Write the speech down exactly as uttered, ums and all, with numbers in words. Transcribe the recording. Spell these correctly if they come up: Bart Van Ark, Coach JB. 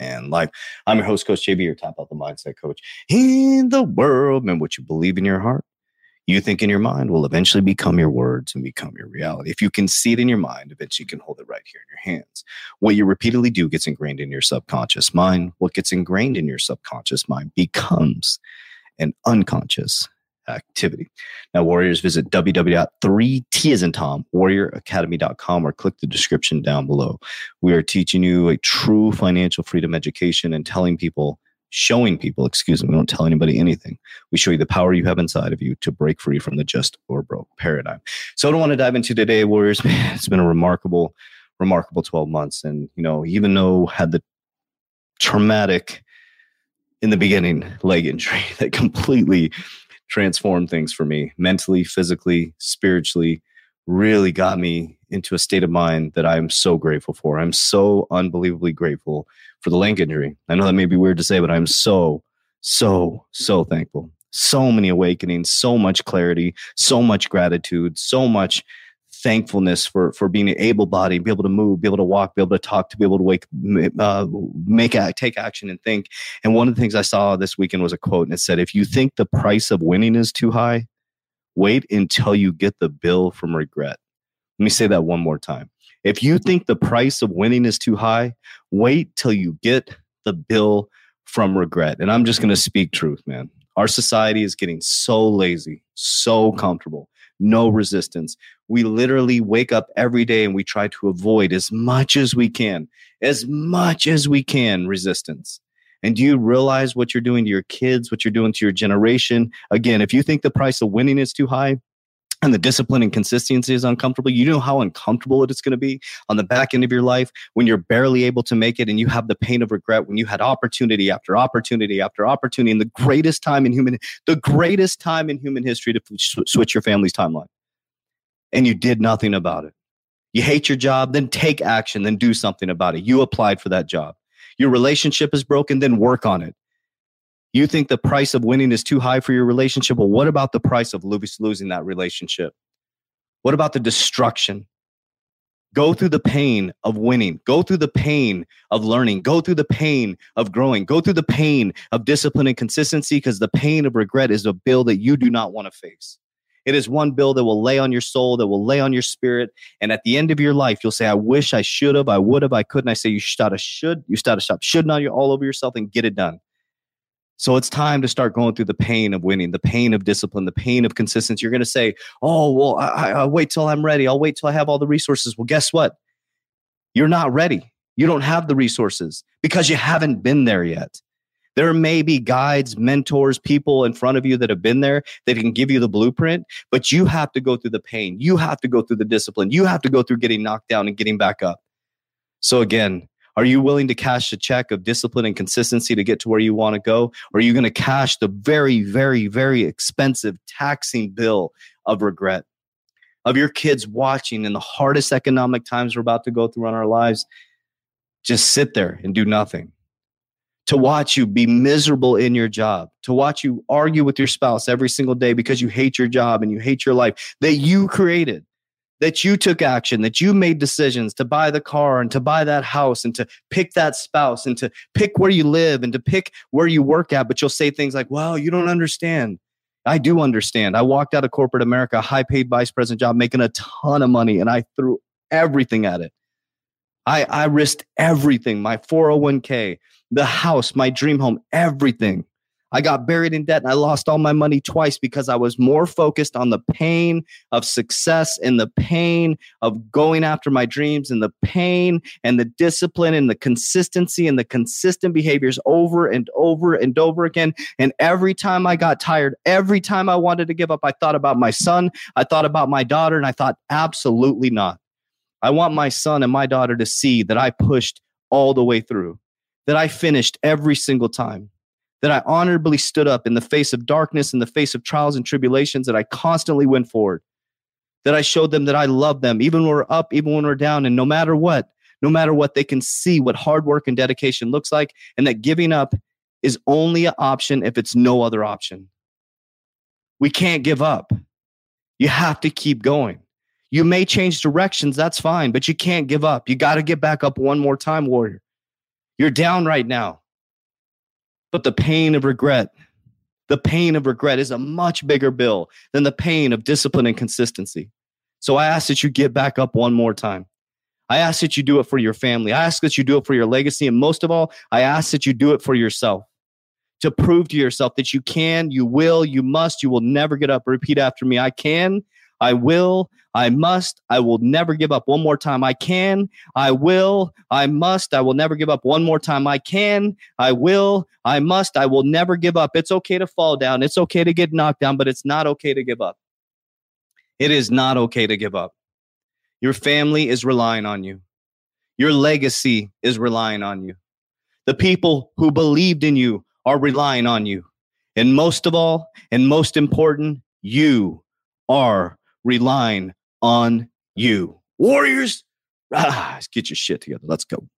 and life. I'm your host, Coach J B, your top health and mindset coach in the world. Man, what you believe in your heart, you think in your mind will eventually become your words and become your reality. If you can see it in your mind, eventually you can hold it right here in your hands. What you repeatedly do gets ingrained in your subconscious mind. What gets ingrained in your subconscious mind becomes an unconscious activity. Now, warriors, visit w w w dot three t as in Tom, warrior academy dot com, or click the description down below. We are teaching you a true financial freedom education and telling people, showing people, excuse me, we don't tell anybody anything. We show you the power you have inside of you to break free from the just or broke paradigm. So I don't want to dive into today, warriors. Man, it's been a remarkable, remarkable twelve months. And, you know, even though I had the traumatic in the beginning leg injury that completely transformed things for me mentally, physically, spiritually, really got me into a state of mind that I'm so grateful for. I'm so unbelievably grateful for the leg injury. I know that may be weird to say, but I'm so, so, so thankful. So many awakenings, so much clarity, so much gratitude, so much thankfulness for, for being able-bodied, be able to move, be able to walk, be able to talk, to be able to wake, uh, make, take action and think. And one of the things I saw this weekend was a quote, and it said, if you think the price of winning is too high, wait until you get the bill from regret. Let me say that one more time. If you think the price of winning is too high, wait till you get the bill from regret. And I'm just going to speak truth, man. Our society is getting so lazy, so comfortable. No resistance. We literally wake up every day and we try to avoid as much as we can, as much as we can resistance. And do you realize what you're doing to your kids, what you're doing to your generation? Again, if you think the price of winning is too high and the discipline and consistency is uncomfortable, you know how uncomfortable it's going to be on the back end of your life when you're barely able to make it and you have the pain of regret when you had opportunity after opportunity after opportunity in the greatest time in human, the greatest time in human history to sw- switch your family's timeline. And you did nothing about it. You hate your job, then take action, then do something about it. You applied for that job. Your relationship is broken, then work on it. You think the price of winning is too high for your relationship? Well, what about the price of losing that relationship? What about the destruction? Go through the pain of winning. Go through the pain of learning. Go through the pain of growing. Go through the pain of discipline and consistency, because the pain of regret is a bill that you do not want to face. It is one bill that will lay on your soul, that will lay on your spirit. And at the end of your life, you'll say, I wish, I should have, I would have, I couldn't. I say, you should, should, you should, stop shouldn't on you all over yourself and get it done. So it's time to start going through the pain of winning, the pain of discipline, the pain of consistency. You're going to say, oh, well, I, I'll wait till I'm ready. I'll wait till I have all the resources. Well, guess what? You're not ready. You don't have the resources because you haven't been there yet. There may be guides, mentors, people in front of you that have been there that can give you the blueprint, but you have to go through the pain. You have to go through the discipline. You have to go through getting knocked down and getting back up. So again, are you willing to cash a check of discipline and consistency to get to where you want to go? Or are you going to cash the very, very, very expensive taxing bill of regret? Of your kids watching in the hardest economic times we're about to go through in our lives, just sit there and do nothing. To watch you be miserable in your job, to watch you argue with your spouse every single day because you hate your job and you hate your life that you created, that you took action, that you made decisions to buy the car and to buy that house and to pick that spouse and to pick where you live and to pick where you work at. But you'll say things like, well, you don't understand. I do understand. I walked out of corporate America, a high-paid vice president job, making a ton of money, and I threw everything at it. I, I risked everything, my four oh one k, the house, my dream home, everything. I got buried in debt and I lost all my money twice because I was more focused on the pain of success and the pain of going after my dreams and the pain and the discipline and the consistency and the consistent behaviors over and over and over again. And every time I got tired, every time I wanted to give up, I thought about my son, I thought about my daughter, and I thought, absolutely not. I want my son and my daughter to see that I pushed all the way through, that I finished every single time, that I honorably stood up in the face of darkness, in the face of trials and tribulations, that I constantly went forward, that I showed them that I love them, even when we're up, even when we're down, and no matter what, no matter what, they can see what hard work and dedication looks like, and that giving up is only an option if it's no other option. We can't give up. You have to keep going. You may change directions, that's fine, but you can't give up. You got to get back up one more time, warrior. You're down right now. But the pain of regret, the pain of regret is a much bigger bill than the pain of discipline and consistency. So I ask that you get back up one more time. I ask that you do it for your family. I ask that you do it for your legacy. And most of all, I ask that you do it for yourself, to prove to yourself that you can, you will, you must, you will never get up. Repeat after me. I can, I will, I must, I will never give up. One more time. I can, I will, I must, I will never give up. One more time. I can, I will, I must, I will never give up. It's okay to fall down. It's okay to get knocked down, but it's not okay to give up. It is not okay to give up. Your family is relying on you. Your legacy is relying on you. The people who believed in you are relying on you. And most of all, and most important, you are relying on you. Warriors, rise, get your shit together. Let's go.